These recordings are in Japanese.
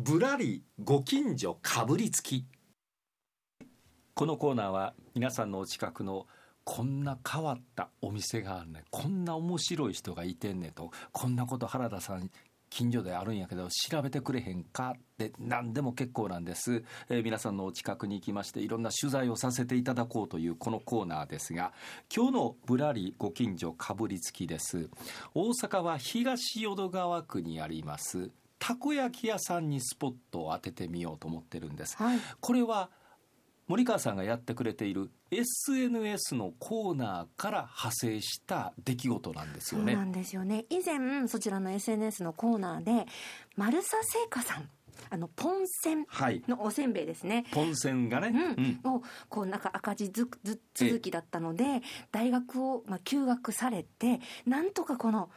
ぶらりご近所かぶりつき。このコーナーは皆さんのお近くのこんな変わったお店があるね、こんな面白い人がいてんねと、こんなこと原田さん近所であるんやけど調べてくれへんかって何でも結構なんです、皆さんのお近くに行きましていろんな取材をさせていただこうというこのコーナーですが、今日のぶらりご近所かぶりつきです。大阪は東淀川区にありますたこ焼き屋さんにスポットを当ててみようと思ってるんです、はい、これは森川さんがやってくれている SNS のコーナーから派生した出来事なんですよね。そうなんですよね。以前そちらの SNS のコーナーで丸沙製菓さん、ポンセンのおせんべいですね、はい、ポンセンがね、うん、をこうなんか赤字続きだったので大学を休学されて、なんとかこの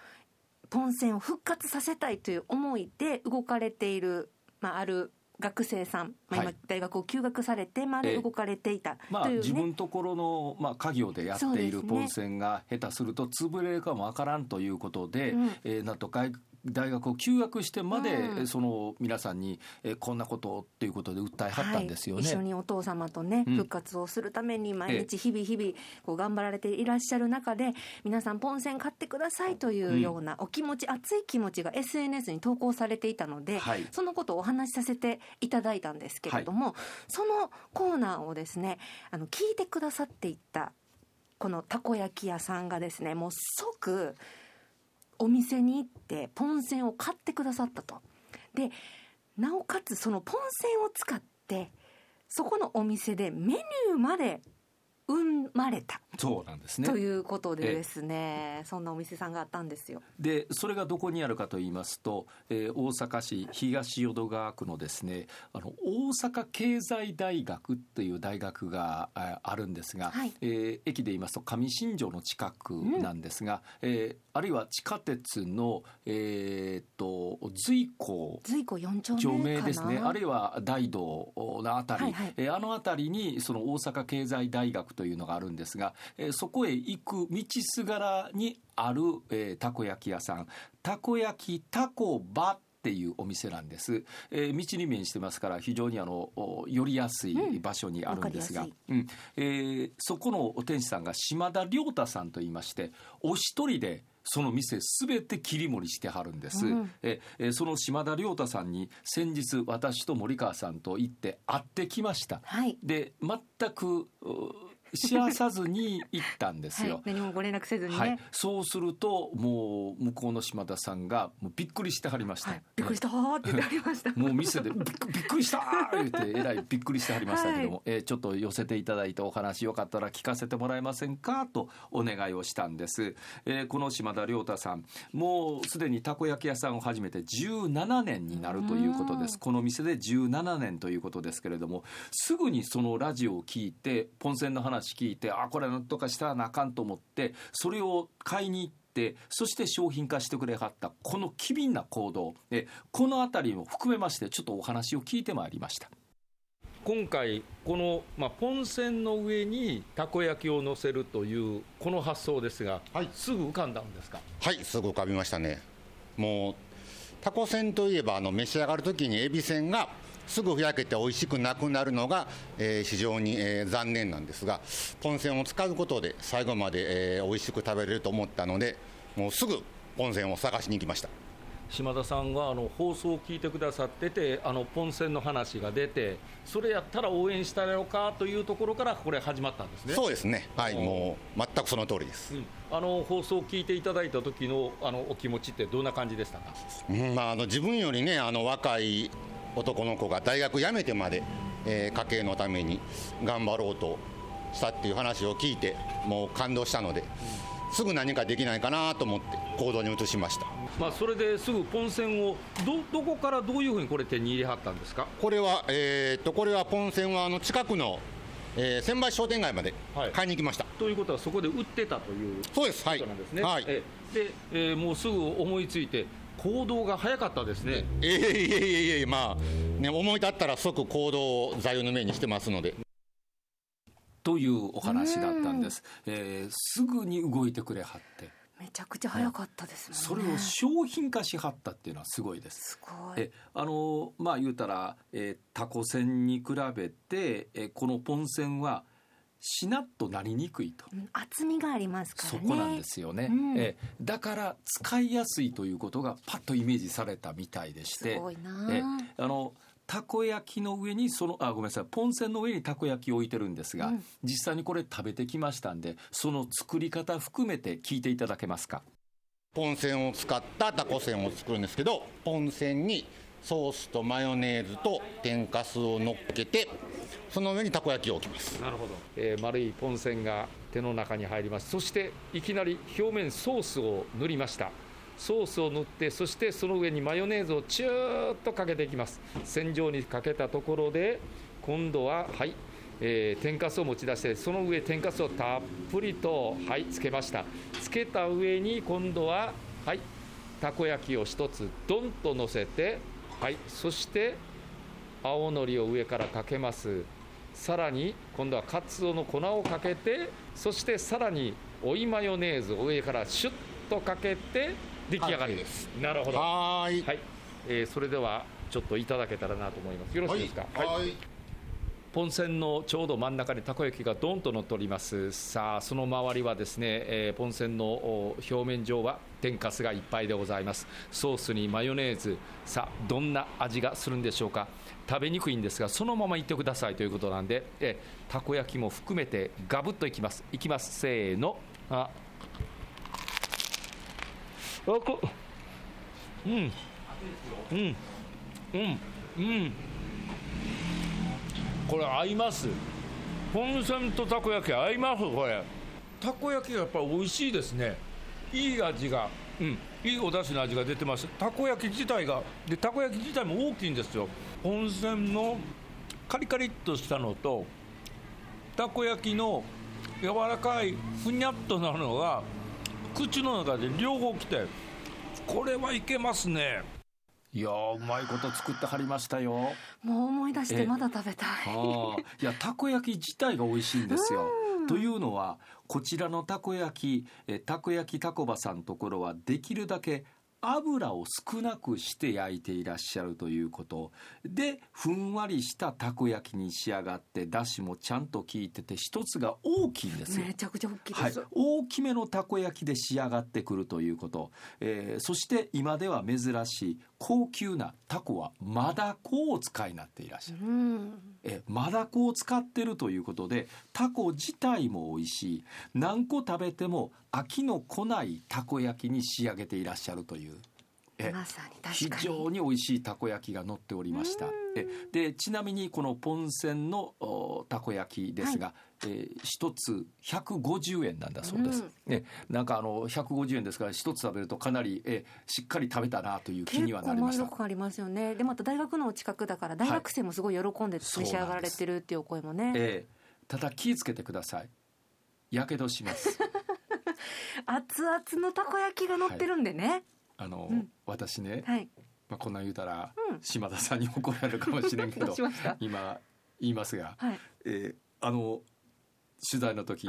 ポンセンを復活させたいという思いで動かれている、ある学生さん、今大学を休学されてまで動かれていたというね、自分のところの、家業でやっているポンセンが下手すると潰れるかもわからんということで、なんとか大学を休学してまで、その皆さんにこんなことをということで訴えはったんですよね、はい、一緒にお父様とね復活をするために毎日日々こう頑張られていらっしゃる中で、皆さんポンセン買ってくださいというようなお気持ち、熱い気持ちが SNS に投稿されていたので、はい、そのことをお話しさせていただいたんですけれども、はい、そのコーナーをですね、聞いてくださっていたこのたこ焼き屋さんがですね、もう即お店に行ってポンセンを買ってくださったと。でなおかつそのポンセンを使ってそこのお店でメニューまで生まれた、そうなんですね、ということでですね、そんなお店さんがあったんですよ。でそれがどこにあるかと言いますと、大阪市東淀川区のですね、大阪経済大学という大学があるんですが、はい、駅で言いますと上新庄の近くなんですが、あるいは地下鉄の、随行4丁目ですね、あるいは大道のあたり、はいはい、あのあたりにその大阪経済大学というのがあるんですが、そこへ行く道すがらにある、たこ焼き屋さん、たこ焼きたこばっていうお店なんです、道に面してますから非常に寄りやすい場所にあるんですが、そこの店主さんが島田亮太さんといいまして、お一人でその店すべて切り盛りしてはるんです、その島田亮太さんに先日私と森川さんと行って会ってきました、はい、で全く知らさずに行ったんですよ、はい、何もご連絡せずにね、はい、そうするともう向こうの島田さんがもうびっくりしてはりました、はい、びっくりしたーって言ってはりましたもう店でびっくりしたーってえらいびっくりしてはりましたけども、はい、ちょっと寄せていただいたお話よかったら聞かせてもらえませんかとお願いをしたんです、この島田亮太さんもうすでにたこ焼き屋さんを始めて17年になるということです。この店で17年ということですけれども、すぐにそのラジオを聞いてポンセンの話聞いて、これなんとかしたらなあかんと思ってそれを買いに行って、そして商品化してくれはったこの機敏な行動、このあたりも含めましてちょっとお話を聞いてまいりました。今回この、ポンセンの上にたこ焼きを乗せるというこの発想ですが、はい、すぐ浮かんだんですか？はい、すぐ浮かびましたね。もうたこせんといえば召し上がるときにエビせんがすぐふやけておいしくなくなるのが、非常に、残念なんですが、ポンセンを使うことで最後まで、おいしく食べれると思ったので、もうすぐポンセンを探しに行きました。島田さんが放送を聞いてくださってて、ポンセンの話が出て、それやったら応援したらよかというところからこれ始まったんですね。そうですね、はい、もう全くその通りです、放送を聞いていただいた時のお気持ちってどんな感じでしたか？自分よりね若い男の子が大学辞めてまで、家計のために頑張ろうとしたっていう話を聞いて、もう感動したので、すぐ何かできないかなと思って行動に移しました。それですぐポンセンを どこからどういうふうにこれ手に入れはったんですか？これは、ポンセンは近くの、千葉商店街まで買いに行きました、はい、ということはそこで売ってたということなんですね。そうです、はい、もうすぐ思いついて行動が早かったですね。いえいえ、思い立ったら即行動を座右の銘にしてますので。というお話だったんです、すぐに動いてくれはって。めちゃくちゃ早かったですもんね。それを商品化しはったっていうのはすごいです。すごい。まあ言うたら、タコ船に比べて、このポン船はしなっとなりにくいと、厚みがありますからね。そこなんですよね、だから使いやすいということがパッとイメージされたみたいでして、すごいな。たこ焼きの上にポンセンの上にたこ焼きを置いてるんですが、実際にこれ食べてきましたんで、その作り方含めて聞いていただけますか。ポンセンを使ったたこせんを作るんですけど、ポンセンにソースとマヨネーズと天かすを乗っけて、その上にたこ焼きを置きます。なるほど。丸いポンセンが手の中に入ります。そしていきなり表面ソースを塗りました。ソースを塗って、そしてその上にマヨネーズをチューッとかけていきます。線上にかけたところで、今度は天かすを持ち出して、その上天かすをたっぷりとつけました。つけた上に今度はたこ焼きを一つドンと乗せて、そして青のりを上からかけます。さらに今度はカツオの粉をかけて、そしてさらに追いマヨネーズを上からシュッとかけて、出来上がりです。なるほど。それではちょっといただけたらなと思います。よろしいですか。ポンセンのちょうど真ん中にたこ焼きがドンと乗っております。さあ、その周りはですね、ポンセンの表面上は天かすがいっぱいでございます。ソースにマヨネーズ、さあどんな味がするんでしょうか。食べにくいんですが、そのままいってくださいということなんで、たこ焼きも含めてガブッといきます。いきます。せーの。これ合います。ポンセンとたこ焼き合います。これたこ焼きがやっぱり美味しいですね。いい味が、いいお出汁の味が出てます。たこ焼き自体がで、たこ焼き自体も大きいんですよ。ポンセンのカリカリっとしたのと、たこ焼きの柔らかいふにゃっとなのが口の中で両方来て、これはいけますね。いやー、うまいこと作ってはりましたよ。もう思い出してまだ食べたい。いや、たこ焼き自体が美味しいんですよ。というのは、こちらのたこ焼きたこばさんのところはできるだけ油を少なくして焼いていらっしゃるということで、ふんわりしたたこ焼きに仕上がって、だしもちゃんと効いてて、一つが大きいんですよ。めちゃくちゃ大きいです、大きめのたこ焼きで仕上がってくるということ、そして今では珍しい高級なタコはマダコを使いになっていらっしゃる、マダコを使ってるということで、タコ自体も美味しい、何個食べても飽きのこないたこ焼きに仕上げていらっしゃるという、まさに確かに非常に美味しいたこ焼きが乗っておりました。で、ちなみにこのポンセンのたこ焼きですが、1つ150円なんだそうです、なんか150円ですから、1つ食べるとかなり、しっかり食べたなという気にはなりました。結構満足ありますよね。でまた大学の近くだから、大学生もすごい喜んで召し上がられてるっていうお声もね、ただ気をつけてください。やけどします熱々のたこ焼きが乗ってるんでね、私ね、こんなん言うたら、島田さんに怒られるかもしれんけど今言いますが、取材の時、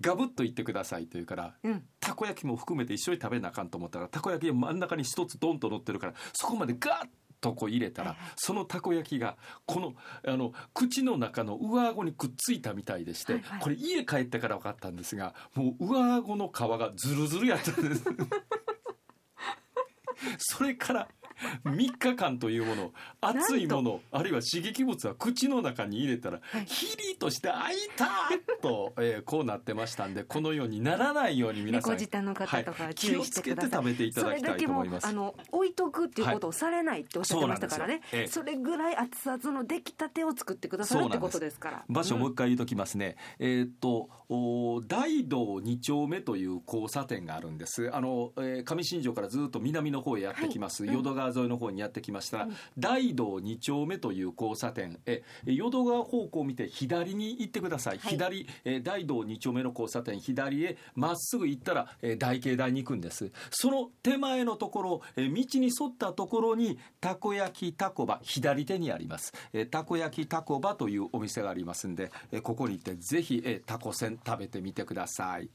ガブッと言ってくださいというから、たこ焼きも含めて一緒に食べなあかんと思ったら、たこ焼き真ん中に一つドンと乗ってるから、そこまでガーッとこう入れたら、そのたこ焼きがこの口の中の上顎にくっついたみたいでして、これ家帰ってから分かったんですが、もう上顎の皮がズルズルやったんですそれから3日間というもの、熱いものあるいは刺激物は口の中に入れたら、ヒリとして開いたと、こうなってましたんで、このようにならないように皆さん、気をつけて食べていただきたいと思います。それだけも置いとくっていうことをされないっておっしゃってましたからね、それぐらい熱々の出来たてを作ってくださるってことですから。場所をもう一回言うときますね、大道2丁目という交差点があるんです。上新庄からずっと南の方へやってきます、淀川沿いの方にやってきましたら、大道2丁目という交差点、淀川方向を見て左に行ってください、左、大道2丁目の交差点左へまっすぐ行ったら、大慶台に行くんです。その手前のところ、道に沿ったところにたこ焼きたこば、左手にあります、たこ焼きたこばというお店がありますんで、ここに行ってぜひたこせん食べてみてください。